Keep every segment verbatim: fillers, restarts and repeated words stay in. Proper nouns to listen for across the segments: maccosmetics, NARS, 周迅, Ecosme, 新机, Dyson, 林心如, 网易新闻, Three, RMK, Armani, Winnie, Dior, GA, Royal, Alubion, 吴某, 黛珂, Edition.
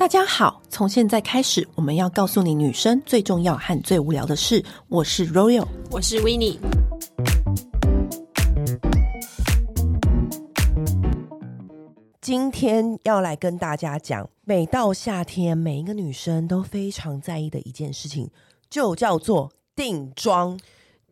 大家好，从现在开始我们要告诉你女生最重要和最无聊的事。我是 Royal， 我是 Winnie。 今天要来跟大家讲，每到夏天每一个女生都非常在意的一件事情，就叫做定妆。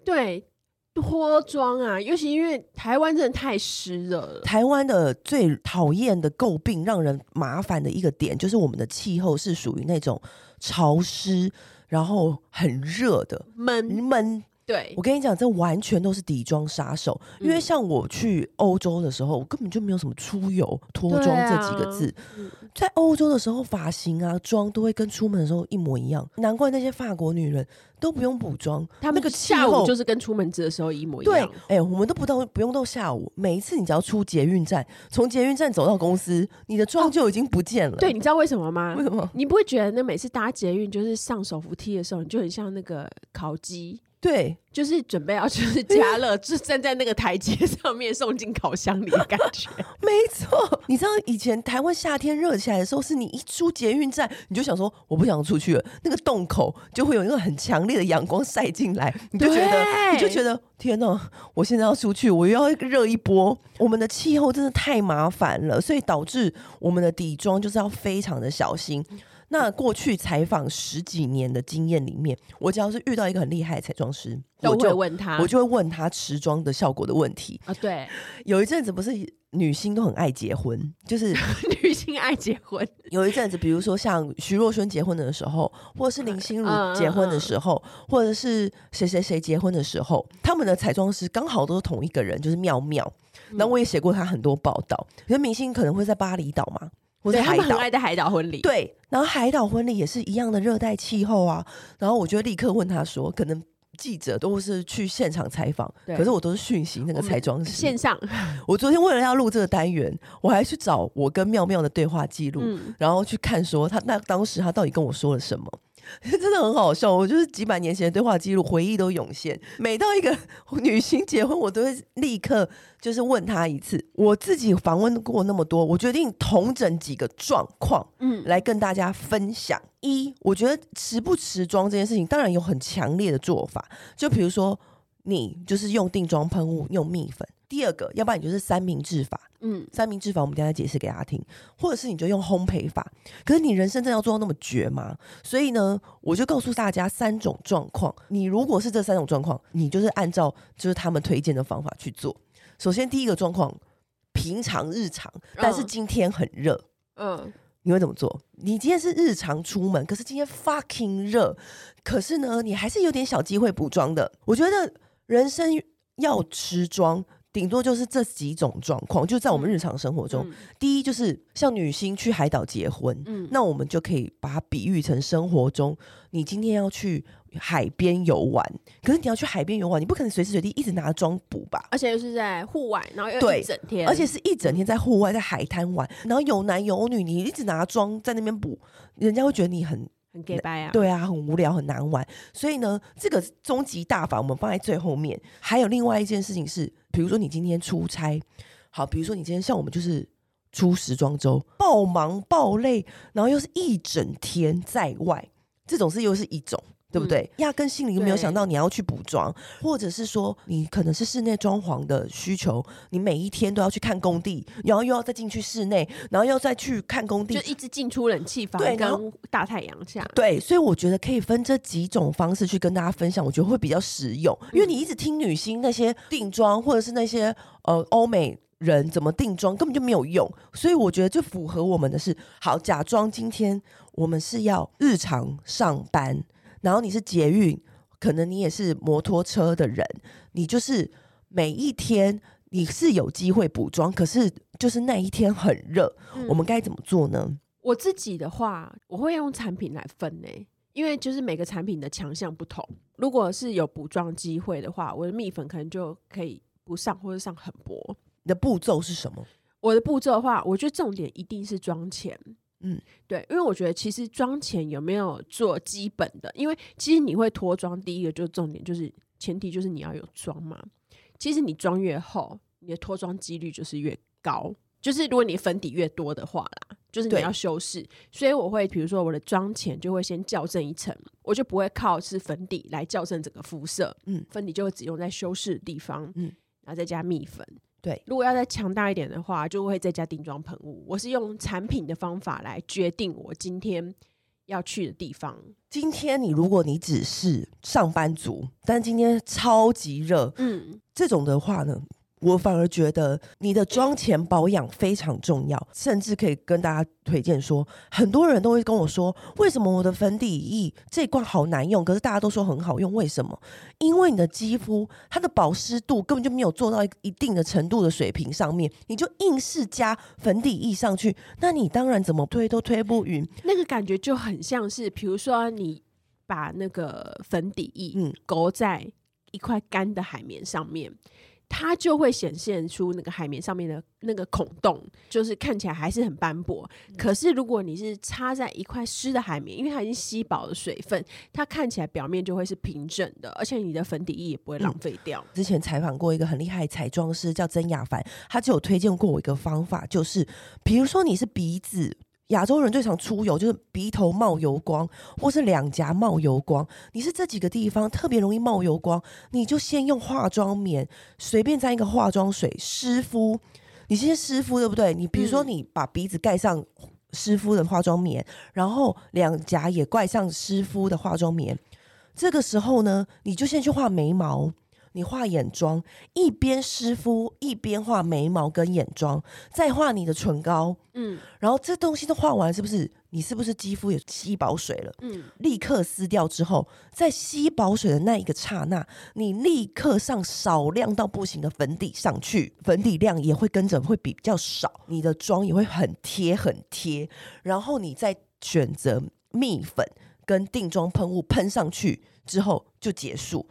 对，脱妆啊，尤其因为台湾真的太湿热了。台湾的最讨厌的诟病，让人麻烦的一个点，就是我们的气候是属于那种潮湿，然后很热的闷闷。对，我跟你讲，这完全都是底妆杀手。因为像我去欧洲的时候，我根本就没有什么出游脱妆这几个字。啊、在欧洲的时候，发型啊妆都会跟出门的时候一模一样，难怪那些法国女人都不用补妆，她们下午就是跟出门子的时候一模一样。对，欸、我们都 不, 到不用到下午，每一次你只要出捷运站，从捷运站走到公司，你的妆就已经不见了。哦、对，你知道为什么吗？为什么？你不会觉得那每次搭捷运就是上手扶梯的时候，你就很像那个烤鸡？对，就是准备要就是加热，就站在那个台阶上面送进烤箱里的感觉。没错，你知道以前台湾夏天热起来的时候，是你一出捷运站你就想说我不想出去了，那个洞口就会有一个很强烈的阳光晒进来，你就觉得你就觉得天哪，我现在要出去，我又要热一波。我们的气候真的太麻烦了，所以导致我们的底妆就是要非常的小心。那过去采访十几年的经验里面，我只要是遇到一个很厉害的彩妆师，都会问他，我就会问他持妆的效果的问题啊。对，有一阵子不是女星都很爱结婚，就是女星爱结婚。有一阵子，比如说像徐若瑄结婚的时候，或者是林心如结婚的时候，或者是谁谁谁结婚的时候，他们的彩妆师刚好都是同一个人，就是妙妙。然后我也写过他很多报道，可是明星可能会在巴厘岛嘛。对，他们很爱在海岛婚礼。对，然后海岛婚礼也是一样的热带气候啊。然后我就立刻问他说，可能记者都是去现场采访，可是我都是讯息那个彩妆师线上。我昨天为了要录这个单元，我还去找我跟妙妙的对话记录，嗯、然后去看说他那当时他到底跟我说了什么。真的很好笑，我就是几百年前的对话记录，回忆都涌现。每到一个女星结婚，我都会立刻就是问她一次。我自己访问过那么多，我决定统整几个状况，嗯，来跟大家分享。一，我觉得持不持妆这件事情，当然有很强烈的做法，就比如说你就是用定妆喷雾，用蜜粉。第二个，要不然你就是三明治法，嗯，三明治法我们等一下解释给大家听，或者是你就用烘焙法。可是你人生真的要做到那么绝吗？所以呢，我就告诉大家三种状况，你如果是这三种状况，你就是按照就是他们推荐的方法去做。首先第一个状况，平常日常，但是今天很热，嗯，你会怎么做？你今天是日常出门，可是今天 fucking 热，可是呢，你还是有点小机会补妆的。我觉得人生要持妆，顶多就是这几种状况，就在我们日常生活中。嗯、第一就是像女星去海岛结婚，嗯、那我们就可以把它比喻成生活中，你今天要去海边游玩，可是你要去海边游玩，你不可能随时随地一直拿妆补吧？而且又是在户外，然后又一整天，而且是一整天在户外，在海滩玩，然后有男有女，你一直拿妆在那边补，人家会觉得你很。很假掰啊，对啊，很无聊，很难玩。所以呢，这个终极大法我们放在最后面。还有另外一件事情是，比如说你今天出差，好，比如说你今天像我们就是出时装周，爆忙爆累，然后又是一整天在外，这种事又是一种，对不对？压根心里又没有想到你要去补妆，或者是说你可能是室内装潢的需求，你每一天都要去看工地，然后又要再进去室内，然后又要再去看工地，就一直进出冷气房跟大太阳下。对，所以我觉得可以分这几种方式去跟大家分享，我觉得会比较实用。因为你一直听女星那些定妆，或者是那些呃欧美人怎么定妆，根本就没有用。所以我觉得最符合我们的是，好，假装今天我们是要日常上班。然后你是捷运，可能你也是摩托车的人，你就是每一天你是有机会补妆，可是就是那一天很热，嗯、我们该怎么做呢？我自己的话，我会用产品来分欸，因为就是每个产品的强项不同。如果是有补妆机会的话，我的蜜粉可能就可以不上，或者上很薄。你的步骤是什么？我的步骤的话，我觉得重点一定是妆前。嗯，对，因为我觉得其实妆前有没有做基本的，因为其实你会脱妆，第一个就重点就是前提就是你要有妆嘛。其实你妆越厚，你的脱妆几率就是越高，就是如果你粉底越多的话啦，就是你要修饰，所以我会比如说我的妆前就会先校正一层，我就不会靠是粉底来校正整个肤色，嗯，粉底就会只用在修饰的地方，嗯，然后再加蜜粉。对，如果要再强大一点的话，就会再加定妆喷雾。我是用产品的方法来决定我今天要去的地方。今天你如果你只是上班族，但今天超级热，嗯，这种的话呢，我反而觉得你的妆前保养非常重要，甚至可以跟大家推荐说，很多人都会跟我说，为什么我的粉底液这一罐好难用，可是大家都说很好用，为什么？因为你的肌肤它的保湿度根本就没有做到一定的程度的水平上面，你就硬是加粉底液上去，那你当然怎么推都推不匀。那个感觉就很像是，比如说你把那个粉底液勾在一块干的海绵上面，它就会显现出那个海绵上面的那个孔洞，就是看起来还是很斑驳、嗯、可是如果你是插在一块湿的海绵，因为它已经吸饱了水分，它看起来表面就会是平整的，而且你的粉底液也不会浪费掉、嗯、之前采访过一个很厉害的彩妆师叫曾雅凡，他就有推荐过我一个方法，就是比如说你是鼻子，亚洲人最常出油就是鼻头冒油光或是两颊冒油光，你是这几个地方特别容易冒油光，你就先用化妆棉随便沾一个化妆水湿敷，你先湿敷对不对，你比如说你把鼻子盖上湿敷的化妆棉，然后两颊也盖上湿敷的化妆棉，这个时候呢你就先去画眉毛，你画眼妆，一边湿敷一边画眉毛跟眼妆，再画你的唇膏，嗯，然后这东西都画完，是不是你是不是肌肤也吸饱水了，嗯，立刻撕掉之后，在吸饱水的那一个刹那，你立刻上少量到不行的粉底上去，粉底量也会跟着会比较少，你的妆也会很贴很贴，然后你再选择蜜粉跟定妆喷雾喷上去之后就结束。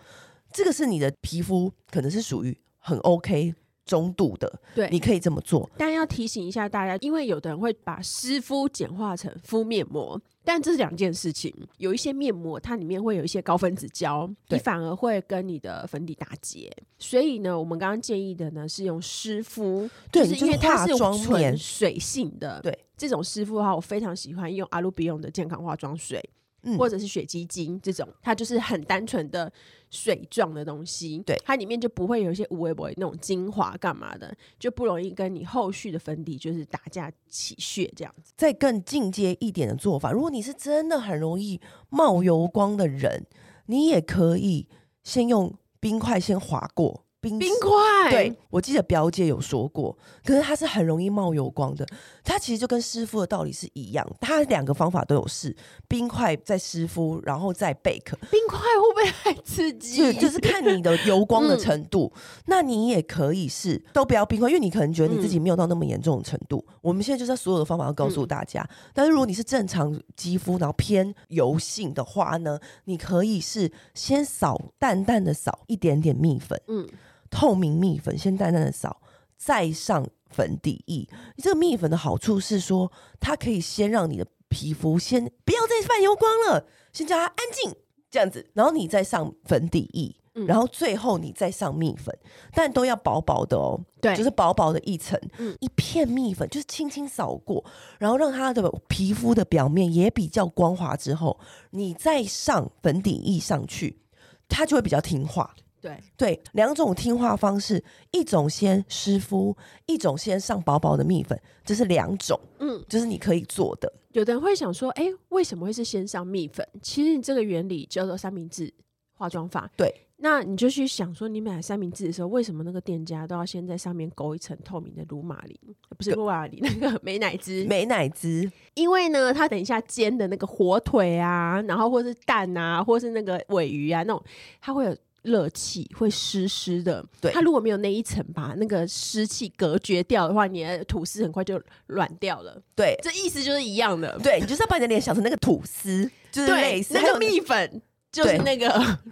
这个是你的皮肤可能是属于很 OK 中度的，对，你可以这么做。但要提醒一下大家，因为有的人会把湿敷简化成敷面膜，但这是两件事情。有一些面膜它里面会有一些高分子胶，你反而会跟你的粉底打结。所以呢，我们刚刚建议的呢是用湿敷，对，就是因为它是纯水性的。对，这种湿敷的话，我非常喜欢用 Alubion 的健康化妆水。嗯、或者是雪肌精，这种它就是很单纯的水状的东西，对，它里面就不会有一些有的没的那种精华干嘛的，就不容易跟你后续的粉底就是打架起屑这样子。再更进阶一点的做法，如果你是真的很容易冒油光的人，你也可以先用冰块先滑过，冰块，对，我记得表姐有说过，可是它是很容易冒油光的，它其实就跟湿敷的道理是一样，它两个方法都有试，冰块再湿敷，然后再 bake。 冰块会不会太刺激？对，就是看你的油光的程度、嗯、那你也可以试都不要冰块，因为你可能觉得你自己没有到那么严重的程度、嗯、我们现在就是所有的方法要告诉大家、嗯、但是如果你是正常肌肤然后偏油性的话呢，你可以是先扫，淡淡的扫一点点蜜粉，嗯，透明蜜粉先淡淡的扫，再上粉底液。这个蜜粉的好处是说，它可以先让你的皮肤先不要再泛油光了，先叫它安静这样子，然后你再上粉底液、嗯、然后最后你再上蜜粉，但都要薄薄的哦，对，就是薄薄的一层、嗯、一片蜜粉就是轻轻扫过，然后让它的皮肤的表面也比较光滑之后，你再上粉底液上去，它就会比较听话。对对，两种听话方式，一种先湿敷，一种先上薄薄的蜜粉，这是两种，嗯，这是你可以做的。有的人会想说，哎，为什么会是先上蜜粉？其实这个原理叫做三明治化妆法。对，那你就去想说，你买三明治的时候，为什么那个店家都要先在上面勾一层透明的乳马林？不是乳马林，那个美乃滋。美乃滋，因为呢，它等一下煎的那个火腿啊，然后或是蛋啊，或是那个鲔鱼啊，那种它会有热气，会湿湿的，对，它如果没有那一层把那个湿气隔绝掉的话，你的吐司很快就软掉了。对，这意思就是一样的。对，你就是要把你的脸想成那个吐司，就是类似那个蜜粉，就是那个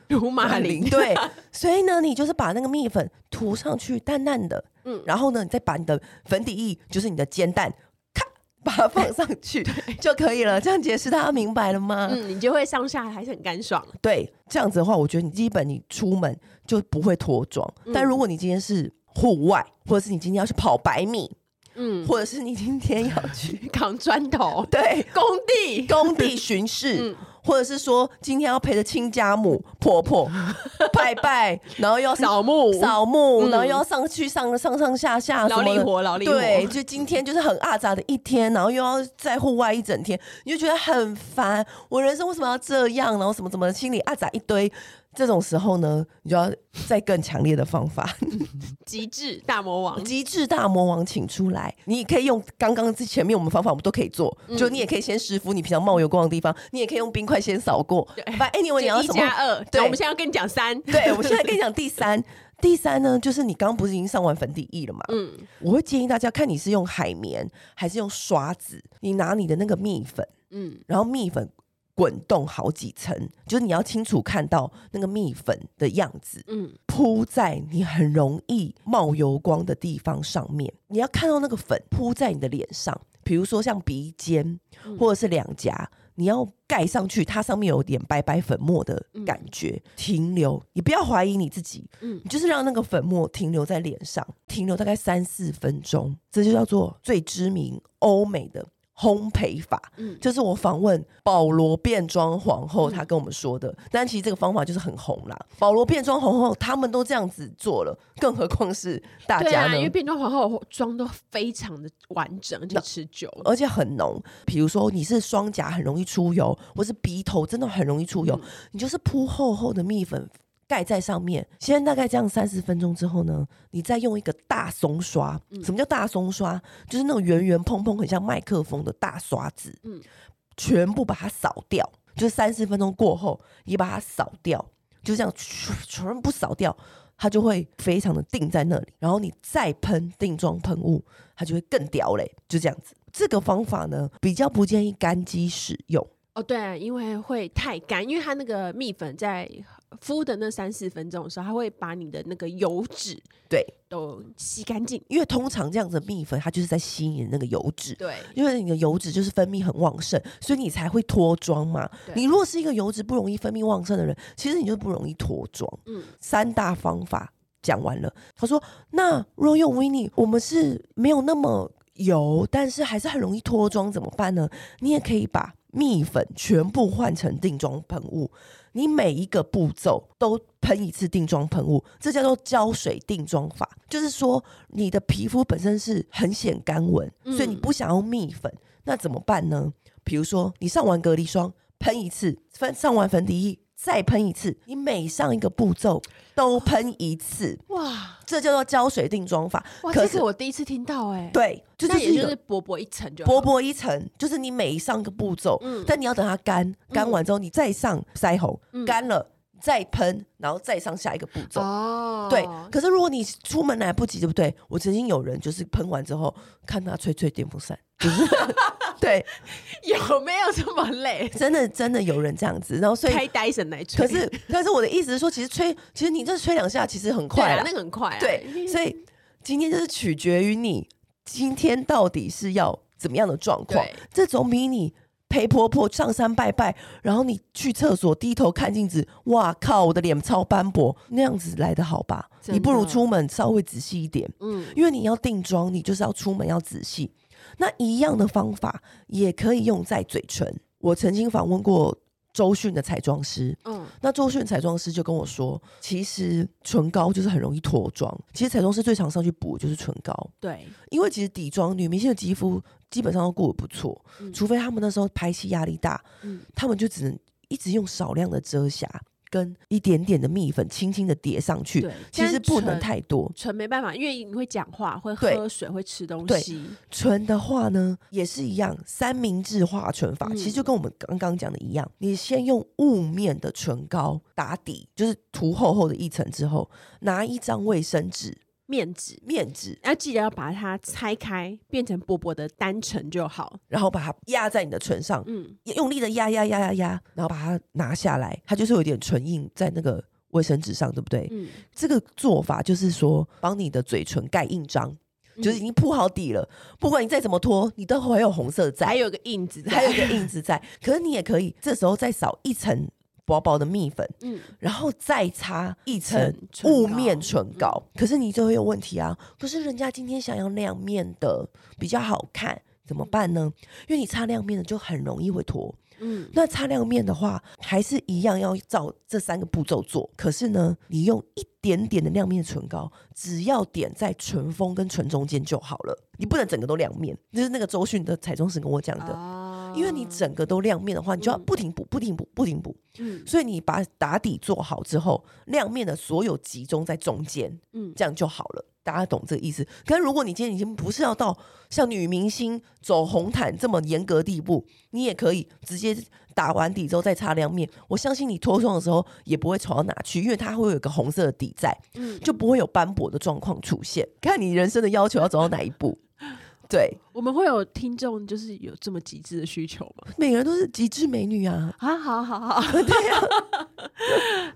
乳马林。对，对所以呢，你就是把那个蜜粉涂上去，淡淡的，嗯，然后呢，你再把你的粉底液，就是你的煎蛋，把它放上去就可以了。这样解释大家明白了吗？嗯，你就会上下还是很干爽。对，这样子的话，我觉得你基本你出门就不会脱妆、嗯、但如果你今天是户外，或者是你今天要去跑百米，嗯，或者是你今天要去扛砖头，对，工地工地巡视、嗯，或者是说今天要陪着亲家母婆婆拜拜，然后要扫墓扫墓、嗯，然后要上去上上上下下劳力活劳力活，对，就今天就是很阿杂的一天，然后又要在户外一整天，你就觉得很烦，我人生为什么要这样？然后什么什么，心里阿杂一堆。这种时候呢，你就要再更强烈的方法，极致大魔王，极致大魔王请出来。你也可以用刚刚之前面我们方法，我们都可以做、嗯。就你也可以先施敷你平常冒油光的地方，你也可以用冰块先扫过。反正 anyway 你要什么？一加二，对，我们现在要跟你讲三，对，我们现在跟你讲第三。第三呢，就是你刚刚不是已经上完粉底液了嘛？嗯，我会建议大家看你是用海绵还是用刷子，你拿你的那个蜜粉，嗯，然后蜜粉。滚动好几层，就是你要清楚看到那个蜜粉的样子，嗯，铺在你很容易冒油光的地方上面，你要看到那个粉铺在你的脸上，比如说像鼻尖或者是两颊，你要盖上去，它上面有点白白粉末的感觉、嗯、停留，你不要怀疑你自己、嗯、你就是让那个粉末停留在脸上，停留大概三四分钟，这就叫做最知名欧美的烘焙法、嗯、就是我访问保罗变装皇后她跟我们说的、嗯、但其实这个方法就是很红啦，保罗变装皇后他们都这样子做了，更何况是大家呢？对啊，因为变装皇后妆都非常的完整而且持久而且很浓，比如说你是双颊很容易出油或是鼻头真的很容易出油、嗯、你就是铺厚厚的蜜粉盖在上面，先大概这样三十分钟之后呢，你再用一个大松刷、嗯、什么叫大松刷？就是那种圆圆蓬蓬很像麦克风的大刷子、嗯、全部把它扫掉，就是三十分钟过后你把它扫掉，就这样全部扫掉，它就会非常的定在那里，然后你再喷定妆喷雾，它就会更屌嘞，就这样子。这个方法呢比较不建议干肌使用哦，对、啊，因为会太干，因为它那个蜜粉在敷的那三四分钟的时候，它会把你的那个油脂对都吸干净，因为通常这样子的蜜粉它就是在吸你的那个油脂，对，因为你的油脂就是分泌很旺盛，所以你才会脱妆嘛。你如果是一个油脂不容易分泌旺盛的人，其实你就不容易脱妆。嗯，三大方法讲完了，他说那 Royal Winnie 我们是没有那么油，但是还是很容易脱妆怎么办呢？你也可以把蜜粉全部换成定妆喷雾，你每一个步骤都喷一次定妆喷雾，这叫做胶水定妆法，就是说你的皮肤本身是很显干纹、嗯、所以你不想用蜜粉，那怎么办呢？比如说你上完隔离霜喷一次，上完粉底液再喷一次，你每上一个步骤都喷一次，哇，这叫做胶水定妆法。哇，可是这是我第一次听到哎、欸。对，就就是也就是薄薄一层就好，薄薄一层，就是你每上一个步骤、嗯，但你要等它干，干完之后你再上腮红，嗯、干了再喷，然后再上下一个步骤。哦，对。可是如果你出门来不及，对不对？我曾经有人就是喷完之后，看他吹吹电风扇。对，有没有这么累？真的真的有人这样子，然后所以开 Dyson 来吹。可是但是我的意思是说，其实吹，其实你这吹两下其实很快啦，对啊，那个很快啊。对，所以今天就是取决于你今天到底是要怎么样的状况。这种比你陪婆婆上山拜拜，然后你去厕所低头看镜子，哇靠，我的脸超斑驳，那样子来得好吧？你不如出门稍微仔细一点，嗯，因为你要定妆，你就是要出门要仔细。那一样的方法也可以用在嘴唇。我曾经访问过周迅的彩妆师，嗯，那周迅彩妆师就跟我说，其实唇膏就是很容易脱妆。其实彩妆师最常上去补就是唇膏，对，因为其实底妆女明星的肌肤基本上都过得不错，嗯，除非他们那时候拍戏压力大，嗯，他们就只能一直用少量的遮瑕。跟一点点的蜜粉轻轻的叠上去，其实不能太多。唇没办法，因为你会讲话，会喝水，会吃东西。唇的话呢也是一样，三明治画唇法，嗯，其实就跟我们刚刚讲的一样，你先用雾面的唇膏打底，就是涂厚厚的一层之后，拿一张卫生纸面纸，面纸要记得要把它拆开变成薄薄的单层就好，然后把它压在你的唇上，嗯，用力的压压压压压，然后把它拿下来，它就是有点唇印在那个卫生纸上，对不对？嗯，这个做法就是说帮你的嘴唇盖印章，就是已经铺好底了，嗯，不管你再怎么脱，你都会有红色在，还有个印子在，还有个印子在。可是你也可以这时候再少一层薄薄的蜜粉，嗯，然后再擦一层雾面唇膏，嗯，可是你就会有问题啊，可是人家今天想要亮面的比较好看怎么办呢？因为你擦亮面的就很容易会脱，嗯，那擦亮面的话还是一样要照这三个步骤做，可是呢你用一点点的亮面唇膏，只要点在唇峰跟唇中间就好了，你不能整个都亮面，就是那个周迅的彩妆师跟我讲的，哦，因为你整个都亮面的话你就要不停补不停补不停补，嗯，所以你把打底做好之后，亮面的所有集中在中间，嗯，这样就好了，大家懂这个意思。可是如果你今天已经不是要到像女明星走红毯这么严格地步，你也可以直接打完底之后再擦亮面，我相信你脱妆的时候也不会丑到哪去，因为它会有一个红色的底在，嗯，就不会有斑驳的状况出现。看你人生的要求要走到哪一步。对，我们会有听众就是有这么极致的需求吗？每个人都是极致美女啊！啊，好好好，对啊，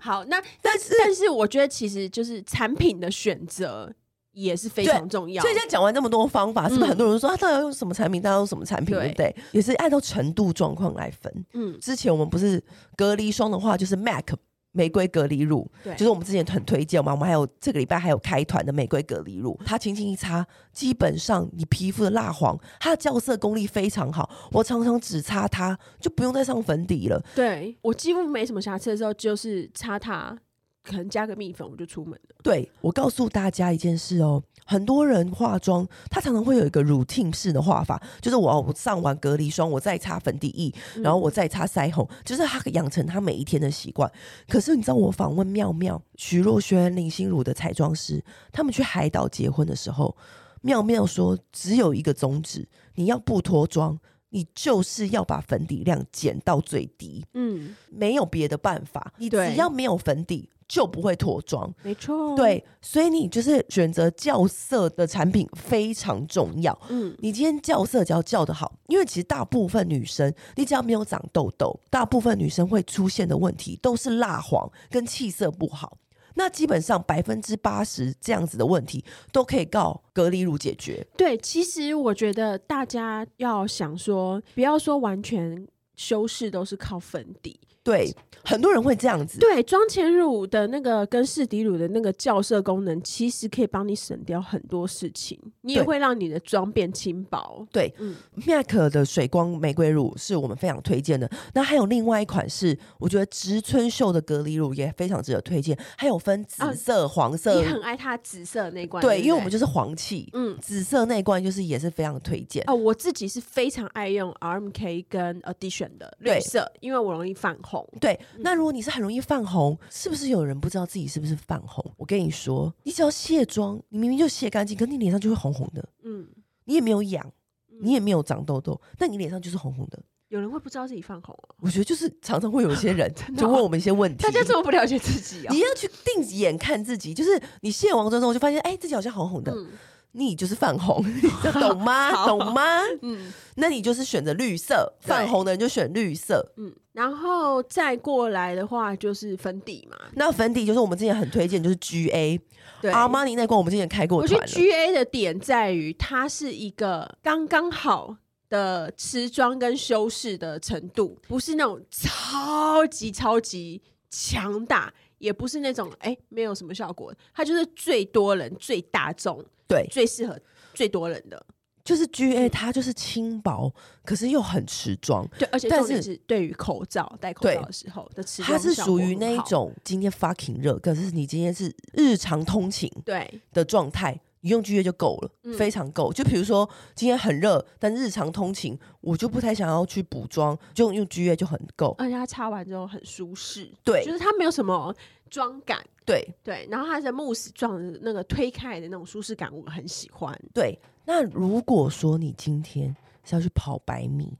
好。那但是但是我觉得其实就是产品的选择也是非常重要。所以现在讲完这么多方法，是不是很多人说，嗯，啊，大家要用什么产品，大家用什么产品，对不对？也是按照程度状况来分。嗯，之前我们不是隔离霜的话，就是 M A C。玫瑰隔离乳就是我们之前很推荐嘛，我们还有这个礼拜还有开团的玫瑰隔离乳，它轻轻一擦，基本上你皮肤的蜡黄，它的校色功力非常好，我常常只擦它就不用再上粉底了。对，我几乎没什么瑕疵的时候就是擦它，可能加个蜜粉我就出门了。对，我告诉大家一件事哦，很多人化妆他常常会有一个 routine 式的化法，就是 我, 我上完隔离霜我再擦粉底液，嗯，然后我再擦腮红，就是他养成他每一天的习惯。可是你知道我访问妙妙、徐若瑄、林心如的彩妆师，他们去海岛结婚的时候，妙妙说只有一个宗旨，你要不脱妆你就是要把粉底量减到最低，嗯，没有别的办法，你只要没有粉底就不会脱妆，没错。对，所以你就是选择校色的产品非常重要。嗯，你今天校色只要校得好，因为其实大部分女生，你只要没有长痘痘，大部分女生会出现的问题都是蜡黄跟气色不好。那基本上 百分之八十 这样子的问题都可以靠隔离乳解决。对，其实我觉得大家要想说，不要说完全修饰都是靠粉底。对，很多人会这样子。对，妆前乳的那个跟适底乳的那个校色功能，其实可以帮你省掉很多事情，你也会让你的妆变轻薄。对，嗯，M A C 的水光玫瑰乳是我们非常推荐的。那还有另外一款是，我觉得植村秀的隔离乳也非常值得推荐。还有分紫色、啊、黄色，你很爱它紫色那一罐。对，对，因为我们就是黄气，嗯，紫色那一罐就是也是非常推荐。哦，我自己是非常爱用 R M K 跟 Edition 的绿色，因为我容易泛红。对，那如果你是很容易泛红，是不是有人不知道自己是不是泛红？我跟你说，你只要卸妆，你明明就卸干净，可是你脸上就会红红的，嗯，你也没有痒，你也没有长痘痘，但你脸上就是红红的。有人会不知道自己泛红哦？我觉得就是常常会有一些人就问我们一些问题，大家这么不了解自己啊？你要去定眼看自己，就是你卸完妆之后就发现，哎，自己好像红红的。嗯，你就是泛红，懂吗？懂吗？嗯，那你就是选择绿色，泛红的人就选绿色。嗯，然后再过来的话就是粉底嘛。那粉底就是我们之前很推荐，就是 G A。对，阿玛尼那罐我们之前开过团了。我觉得 G A 的点在于，它是一个刚刚好的持妆跟修饰的程度，不是那种超级超级强大，也不是那种哎、欸、没有什么效果，它就是最多人、最大众。对，最适合最多人的就是 G A， 它就是轻薄，可是又很持妆。对，而且重点是对于口罩戴口罩的时候的持妆效果，它是属于那一种今天 fucking 热，可是你今天是日常通勤对的状态，你用 G A 就够了，嗯，非常够。就比如说今天很热，但日常通勤我就不太想要去补妆，就用 G A 就很够，而且它擦完之后很舒适。对，就是它没有什么妆感。对对，然后它的慕斯状的那个推开的那种舒适感，我很喜欢。对，那如果说你今天是要去跑百米、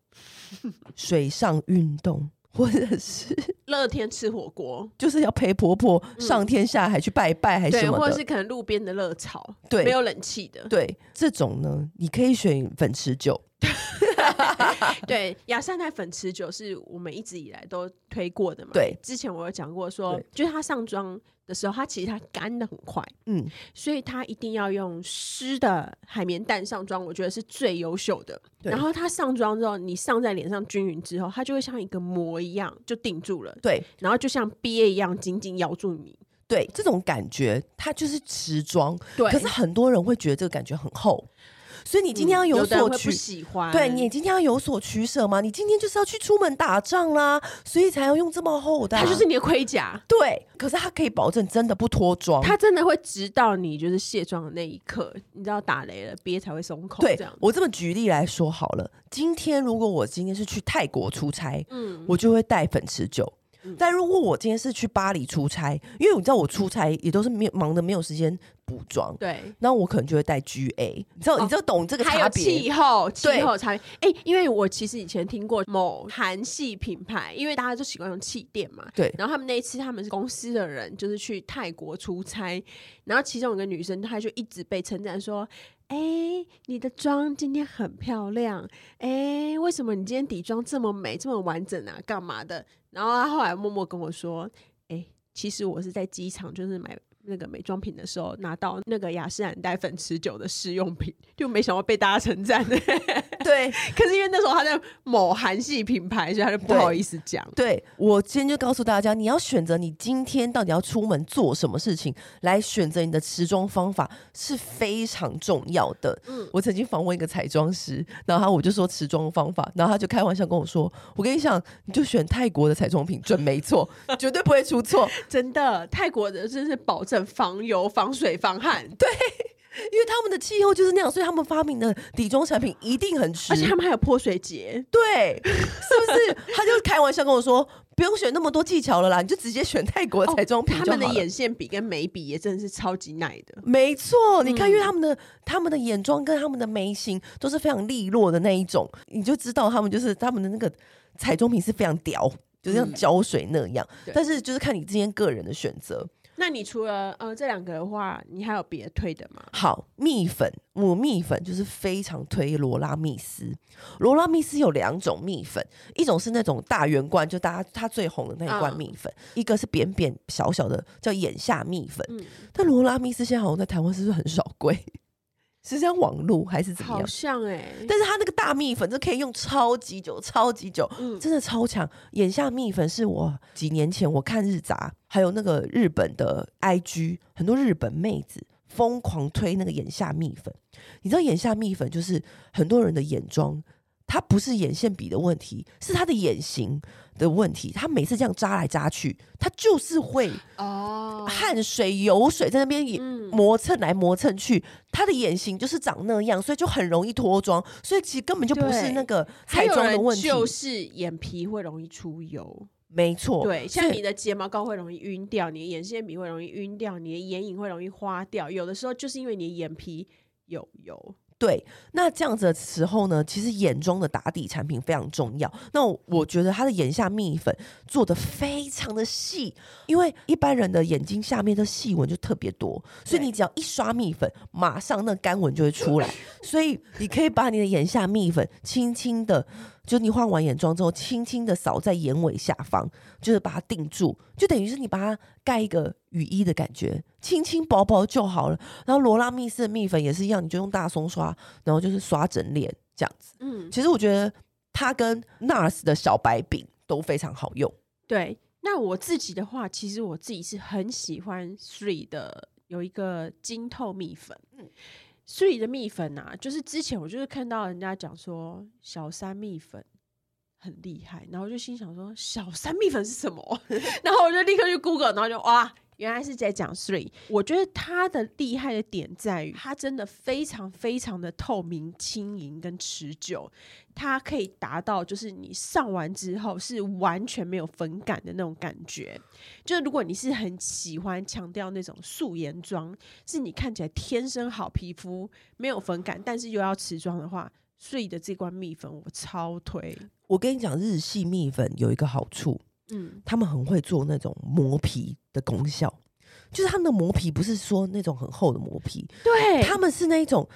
水上运动，或者是乐天吃火锅，就是要陪婆婆上天下海去拜拜，还是什么的，嗯，对，或者是可能路边的热炒，对，没有冷气的，对，这种呢，你可以选粉持久。对，雅诗兰黛粉持久是我们一直以来都推过的嘛。对，之前我有讲过说，就是它上妆的时候，它其实它干得很快，嗯，所以它一定要用湿的海绵蛋上妆，我觉得是最优秀的。然后它上妆之后，你上在脸上均匀之后，它就会像一个膜一样就定住了，对，然后就像鳖一样紧紧咬住你。对，这种感觉它就是持妆，可是很多人会觉得这个感觉很厚，所以你今天要有所取、嗯、有不喜欢，对，你今天要有所取舍嘛，你今天就是要去出门打仗啦，所以才要用这么厚的、啊、它就是你的盔甲。对，可是它可以保证真的不脱妆，它真的会直到你就是卸妆的那一刻，你知道打雷了憋才会松口。对，这样我这么举例来说好了，今天如果我今天是去泰国出差、嗯、我就会带粉持久。但如果我今天是去巴黎出差，因为你知道我出差也都是忙的没有时间补妆，对，那我可能就会带 G A， 你知道、哦、你知道懂这个差别，还有气候气候差别、欸、因为我其实以前听过某韩系品牌，因为大家都习惯用气垫嘛，对，然后他们那一次他们公司的人就是去泰国出差，然后其中有个女生她就一直被称赞说，哎、欸，你的妆今天很漂亮，哎、欸，为什么你今天底妆这么美这么完整啊干嘛的，然后他后来默默跟我说，哎、欸，其实我是在机场就是买那个美妆品的时候拿到那个雅诗兰黛粉持久的试用品，就没想到被大家称赞。对，可是因为那时候他在某韩系品牌，所以他就不好意思讲。对，我今天就告诉大家，你要选择你今天到底要出门做什么事情，来选择你的持妆方法是非常重要的、嗯、我曾经访问一个彩妆师，然后他我就说持妆方法，然后他就开玩笑跟我说，我跟你讲，你就选泰国的彩妆品准没错，绝对不会出错。真的，泰国的真是保证防油防水防汗。对，因为他们的气候就是那样，所以他们发明的底妆产品一定很湿，而且他们还有泼水节。对，是不是？他就开玩笑跟我说，不用选那么多技巧了啦，你就直接选泰国彩妆品就好了、哦、他们的眼线笔跟眉笔也真的是超级耐的。没错，你看、嗯、因为他们的他们的眼妆跟他们的眉形都是非常利落的那一种，你就知道他们就是他们的那个彩妆品是非常屌，就是像胶水那样、嗯、但是就是看你今天个人的选择。那你除了呃这两个的话，你还有别的推的吗？好，蜜粉，我蜜粉就是非常推罗拉蜜丝。罗拉蜜丝有两种蜜粉，一种是那种大圆罐，就大家它最红的那一罐蜜粉、嗯、一个是扁扁小小的叫眼下蜜粉、嗯、但罗拉蜜丝现在好像在台湾是不是很少贵？是像网路还是怎么样？好像哎、欸，但是它那个大蜜粉就可以用超级久，超级久，嗯、真的超强。眼下蜜粉是我几年前我看日杂，还有那个日本的 I G， 很多日本妹子疯狂推那个眼下蜜粉。你知道眼下蜜粉就是很多人的眼妆，它不是眼线笔的问题，是它的眼型的问题。它每次这样扎来扎去，它就是会汗水油水在那边磨蹭来磨蹭去，他的眼型就是长那样，所以就很容易脱妆，所以其实根本就不是那个彩妆的问题，就是眼皮会容易出油。没错，对，像你的睫毛膏会容易晕掉，你的眼线笔会容易晕掉，你的眼影会容易花掉，有的时候就是因为你的眼皮有油。对，那这样子的时候呢，其实眼妆的打底产品非常重要。那 我, 我觉得它的眼下蜜粉做的非常的细，因为一般人的眼睛下面的细纹就特别多，所以你只要一刷蜜粉，马上那干纹就会出来。所以你可以把你的眼下蜜粉轻轻的，就是你换完眼妆之后，轻轻的扫在眼尾下方，就是把它定住，就等于是你把它盖一个雨衣的感觉，轻轻薄薄就好了。然后罗拉蜜丝的蜜粉也是一样，你就用大松刷，然后就是刷整脸这样子。嗯，其实我觉得它跟 N A R S 的小白饼都非常好用。对，那我自己的话，其实我自己是很喜欢 Three 的有一个晶透蜜粉。嗯，Three 的蜜粉啊，就是之前我就是看到人家讲说小三蜜粉很厉害，然后我就心想说小三蜜粉是什么？然后我就立刻去 Google， 然后就哇，原来是在讲 Three。 我觉得它的厉害的点在于它真的非常非常的透明轻盈跟持久，它可以达到就是你上完之后是完全没有粉感的那种感觉。就是如果你是很喜欢强调那种素颜妆，是你看起来天生好皮肤没有粉感，但是又要持妆的话， Three 的这罐蜜粉我超推。我跟你讲，日系蜜粉有一个好处，嗯、他们很会做那种磨皮的功效，就是他们的磨皮不是说那种很厚的磨皮，对，他们是那一种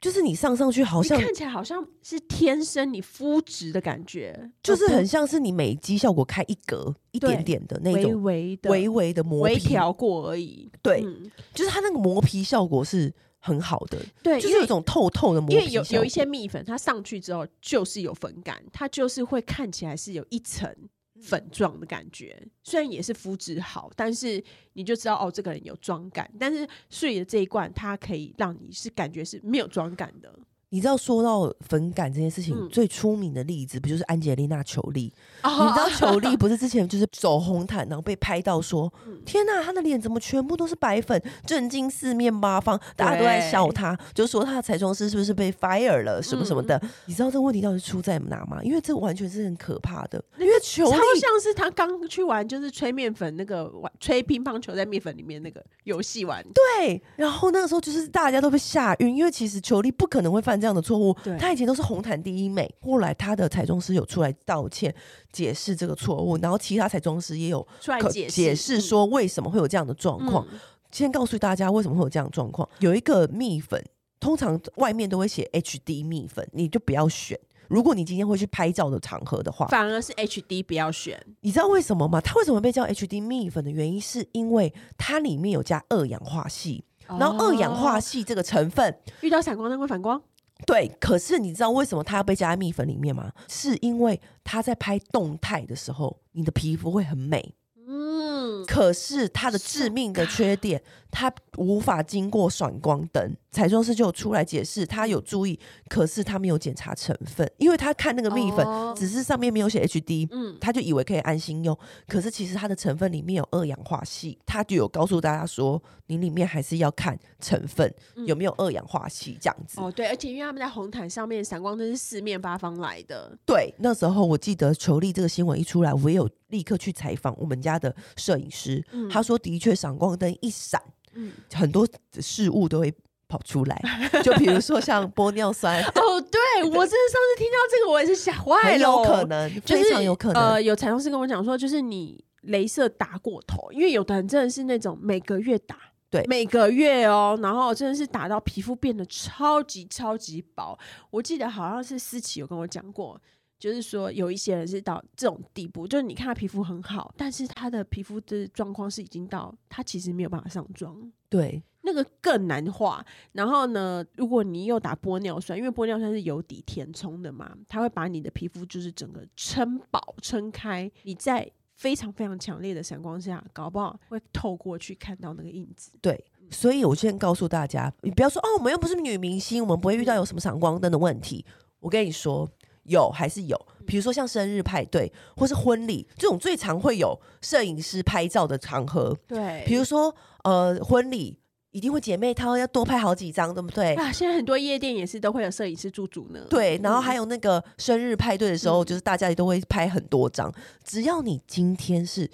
就是你上上去好像你看起来好像是天生你肤质的感觉，就是很像是你美肌效果开一格一点点的那种微微的微微的磨皮微调过而已，对、嗯、就是它那个磨皮效果是很好的，对，就是有一种透透的磨皮效果，因为 有, 有一些蜜粉它上去之后就是有粉感，它就是会看起来是有一层粉状的感觉，虽然也是肤质好，但是你就知道哦，这个人有妆感。但是水的这一罐，它可以让你是感觉是没有妆感的。你知道说到粉感这件事情、嗯、最出名的例子不就是安吉丽娜·裘丽、哦、你知道裘丽不是之前就是走红毯然后被拍到说、嗯、天哪、啊、她的脸怎么全部都是白粉，震惊四面八方，大家都在笑她，就说她的彩妆师是不是被 fire 了什么什么的、嗯、你知道这个问题到底出在哪吗？因为这完全是很可怕的、那個、因为裘丽超像是她刚去玩就是吹面粉那个吹乒乓球在面粉里面那个游戏玩，对，然后那个时候就是大家都被吓晕，因为其实裘丽不可能会犯这样的错误，她以前都是红毯第一美，后来她的彩妆师有出来道歉解释这个错误，然后其他彩妆师也有出来解释说为什么会有这样的状况、嗯、先告诉大家为什么会有这样的状况。有一个蜜粉通常外面都会写 H D 蜜粉，你就不要选，如果你今天会去拍照的场合的话，反而是 H D 不要选。你知道为什么吗？它为什么被叫 H D 蜜粉的原因是因为它里面有加二氧化矽，然后二氧化矽这个成分、哦、遇到闪光灯会反光，对，可是你知道为什么它要被加在蜜粉里面吗？是因为它在拍动态的时候你的皮肤会很美，嗯，可是它的致命的缺点它无法经过闪光灯。彩妆师就有出来解释，他有注意，可是他没有检查成分，因为他看那个蜜粉、哦、只是上面没有写 H D、嗯、他就以为可以安心用，可是其实它的成分里面有二氧化矽，他就有告诉大家说你里面还是要看成分、嗯、有没有二氧化矽这样子、哦、对，而且因为他们在红毯上面闪光灯是四面八方来的，对，那时候我记得裘丽这个新闻一出来，我也有立刻去采访我们家的摄影师、嗯、他说的确闪光灯一闪、嗯、很多事物都会跑出来，就比如说像玻尿酸哦，对，我真的上次听到这个我也是吓坏了，很有可能、就是、非常有可能、呃、有彩妆师跟我讲说就是你雷射打过头，因为有的人真的是那种每个月打，对，每个月哦，然后真的是打到皮肤变得超级超级薄。我记得好像是思琪有跟我讲过，就是说有一些人是到这种地步，就是你看他皮肤很好，但是他的皮肤的状况是已经到他其实没有办法上妆，对，那个更难化。然后呢，如果你又打玻尿酸，因为玻尿酸是由底填充的嘛，它会把你的皮肤就是整个撑饱撑开，你在非常非常强烈的闪光下搞不好会透过去看到那个印子，对，所以我先告诉大家，你不要说哦我们又不是女明星，我们不会遇到有什么闪光灯的问题。我跟你说有还是有，比如说像生日派对或是婚礼这种最常会有摄影师拍照的场合，对，比如说呃婚礼一定会姐妹淘要多拍好几张，对不对啊？现在很多夜店也是都会有摄影师驻足呢，对，然后还有那个生日派对的时候、嗯、就是大家都会拍很多张。只要你今天是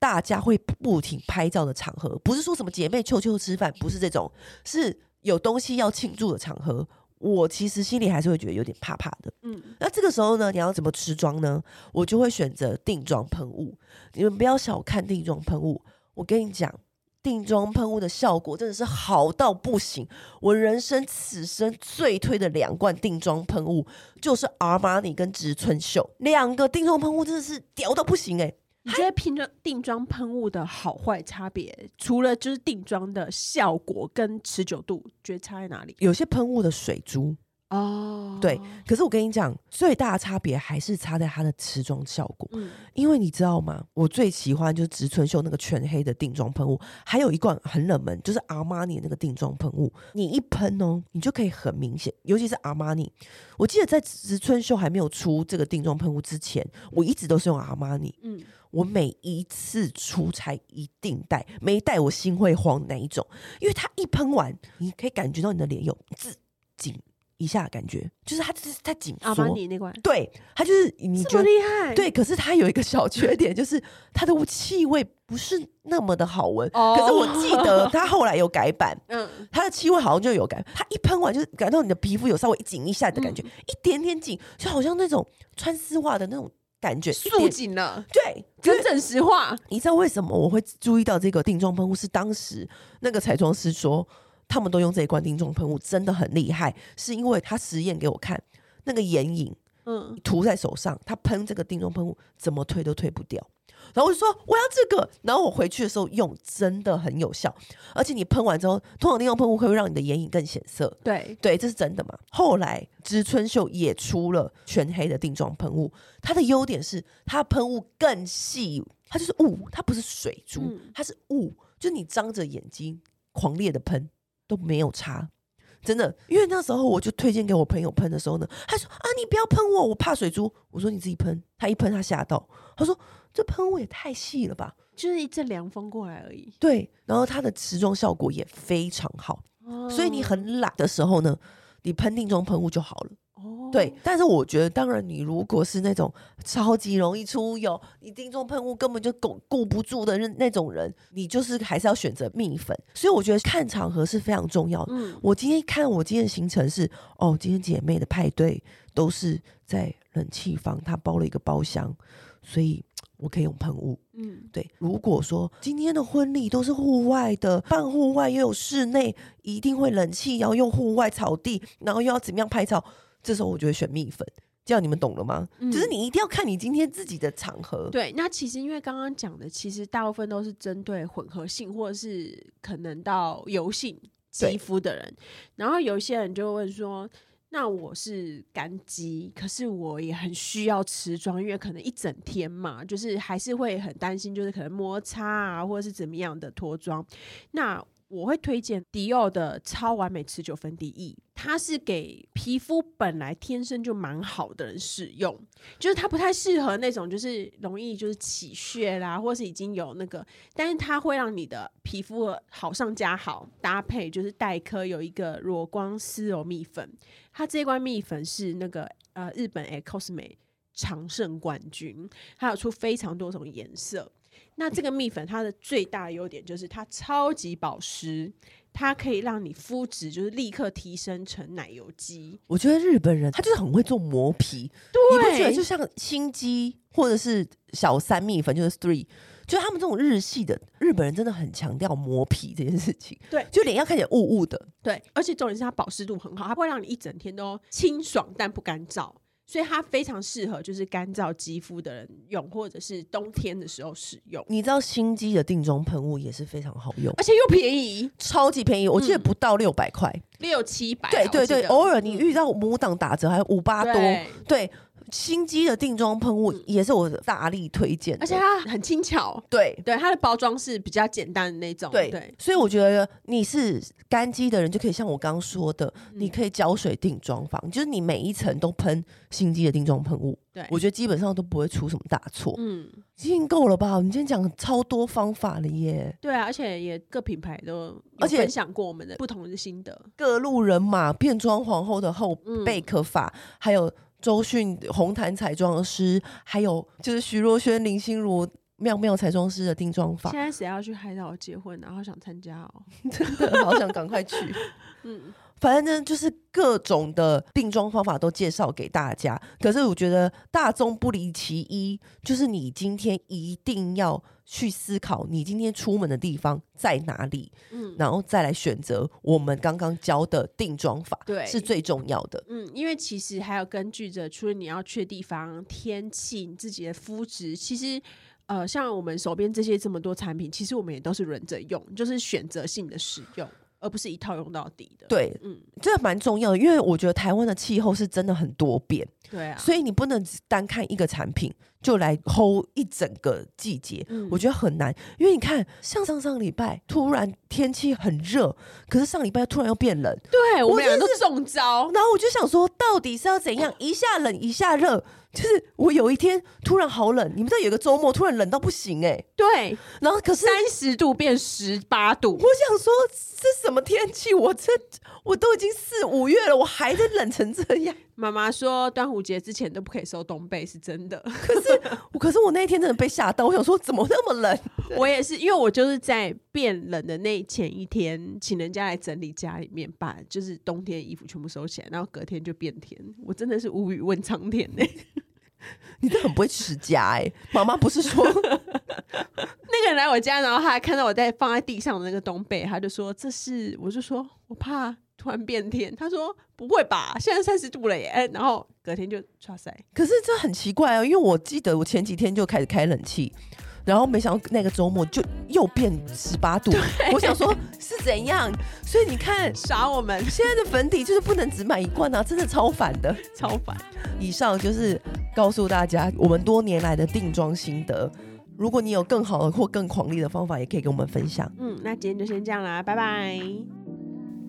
大家会不停拍照的场合，不是说什么姐妹秋秋吃饭，不是这种，是有东西要庆祝的场合，我其实心里还是会觉得有点怕怕的。嗯，那这个时候呢，你要怎么吃妆呢？我就会选择定妆喷雾。你们不要小看定妆喷雾，我跟你讲，定妆喷雾的效果真的是好到不行。我人生此生最推的两罐定妆喷雾就是 Armani 跟植村秀，两个定妆喷雾真的是屌到不行耶、欸你觉得定妆定妆喷雾的好坏差别，除了就是定妆的效果跟持久度，觉得差在哪里？有些喷雾的水珠哦，对，可是我跟你讲，最大的差别还是差在它的持妆效果、嗯。因为你知道吗？我最喜欢就是植村秀那个全黑的定妆喷雾，还有一罐很冷门，就是 Armani 那个定妆喷雾。你一喷哦，你就可以很明显，尤其是 Armani。我记得在植村秀还没有出这个定妆喷雾之前，我一直都是用 Armani。嗯。我每一次出差一定带，没带我心会慌那一种，因为它一喷完你可以感觉到你的脸有自紧一下的感觉，就是它就是它紧缩，阿曼尼那块，对，它就是你觉得这么厉害，对，可是它有一个小缺点，就是它的气味不是那么的好闻、oh、可是我记得它后来有改版，嗯，它的气味好像就有改，它一喷完就是感到你的皮肤有稍微紧一下的感觉、嗯、一点点紧，就好像那种穿丝袜的那种感觉束紧了，对，真正实话。你知道为什么我会注意到这个定妆喷雾？是当时那个彩妆师说他们都用这一罐定妆喷雾，真的很厉害，是因为他实验给我看那个眼影，嗯，涂在手上，他喷这个定妆喷雾怎么推都推不掉。然后我就说我要这个，然后我回去的时候用，真的很有效。而且你喷完之后，通常定妆喷雾会让你的眼影更显色，对对，这是真的嘛。后来植村秀也出了全黑的定妆喷雾，它的优点是它喷雾更细，它就是雾，它不是水珠，嗯，它是雾，就是你张着眼睛狂烈的喷都没有差。真的，因为那时候我就推荐给我朋友喷的时候呢，他说啊你不要喷我，我怕水珠。我说你自己喷。他一喷他吓到，他说这喷雾也太细了吧，就是一阵凉风过来而已。对，然后它的持妆效果也非常好，哦，所以你很懒的时候呢，你喷定妆喷雾就好了。哦，对，但是我觉得当然你如果是那种超级容易出油，你定妆喷雾根本就顾不住的那种人，你就是还是要选择蜜粉。所以我觉得看场合是非常重要的，嗯，我今天看我今天的行程是哦，今天姐妹的派对都是在冷气房，她包了一个包厢，所以我可以用喷雾，嗯，对。如果说今天的婚礼都是户外的，半户外又有室内，一定会冷气，然后用户外草地，然后又要怎么样拍照，这时候我就会选蜜粉。这样你们懂了吗？嗯，就是你一定要看你今天自己的场合。对，那其实因为刚刚讲的，其实大部分都是针对混合性或者是可能到油性肌肤的人，然后有些人就会问说那我是干肌，可是我也很需要持妆，因为可能一整天嘛，就是还是会很担心，就是可能摩擦啊，或者是怎么样的脱妆。那我会推荐 Dior 的超完美持久粉底液，它是给皮肤本来天生就蛮好的人使用，就是它不太适合那种就是容易就是起屑啦，或是已经有那个，但是它会让你的皮肤好上加好，搭配就是黛珂有一个裸光丝柔蜜粉，它这罐蜜粉是那个、呃、日本 Ecosme 常胜冠军，它有出非常多种颜色。那这个蜜粉它的最大的优点就是它超级保湿，它可以让你肤质就是立刻提升成奶油肌。我觉得日本人他就是很会做磨皮，对，你不觉得就像心机或者是小三蜜粉，就是 three， 就是他们这种日系的日本人真的很强调磨皮这件事情。对，就脸要看起来雾雾的。对，而且重点是它保湿度很好，它不会让你一整天都清爽但不干燥，所以它非常适合就是干燥肌肤的人用，或者是冬天的时候使用。你知道新机的定妆喷雾也是非常好用，而且又便宜，超级便宜，我记得不到六百块，六七百。对对对，偶尔你遇到母档打折还五八多。对，对，新机的定妆喷雾也是我大力推荐，而且它很轻巧。对对，它的包装是比较简单的那种。对，对，所以我觉得你是干肌的人就可以像我刚刚说的，嗯，你可以胶水定妆房，就是你每一层都喷新机的定妆喷雾。对，我觉得基本上都不会出什么大错。嗯，已经够了吧？你今天讲超多方法了耶。对啊，而且也各品牌都有分享过我们的不同的心得，各路人马，变装皇后的后贝壳法，嗯，还有周迅红毯彩妆师，还有就是徐若瑄、林心如妙妙彩妆师的定妆法。现在谁要去海岛结婚，然后想参加哦，真的好想赶快去。嗯，反正就是各种的定妆方法都介绍给大家。可是我觉得大众不离其一，就是你今天一定要去思考你今天出门的地方在哪里，嗯，然后再来选择我们刚刚教的定妆法，对，是最重要的。嗯，因为其实还有根据着除了你要去的地方、天气、你自己的肤质，其实呃，像我们手边这些这么多产品，其实我们也都是轮着用，就是选择性的使用，而不是一套用到底的。对，嗯，这蛮重要的，因为我觉得台湾的气候是真的很多变。对啊，所以你不能单看一个产品就来 hold 一整个季节，嗯，我觉得很难。因为你看像上上礼拜突然天气很热，可是上礼拜突然又变冷，对，我们俩都中招。然后我就想说到底是要怎样，一下冷一下热，就是我有一天突然好冷，你们知道有一个周末突然冷到不行。哎，欸，对，然后可是三十度变十八度，我想说这什么天气，我这我都已经四五月了，我还在冷成这样。妈妈说端午节之前都不可以收冬被，是真的。可是可是我那一天真的被吓到，我想说怎么那么冷。我也是，因为我就是在变冷的那前一天请人家来整理家里面，把就是冬天的衣服全部收起来，然后隔天就变天。我真的是无语问苍天。欸，你都很不会持家。哎，欸，妈妈不是说那个人来我家，然后他看到我在放在地上的那个冬被，他就说这是，我就说我怕突然变天。他说不会吧，现在三十度了耶、欸、然后隔天就唰塞。可是这很奇怪啊，因为我记得我前几天就开始开冷气，然后没想到那个周末就又变十八度，我想说是怎样？所以你看，傻我们现在的粉底就是不能只买一罐啊，真的超烦的，超烦。以上就是告诉大家我们多年来的定妆心得。如果你有更好的或更狂力的方法，也可以跟我们分享。嗯，那今天就先这样啦，拜拜。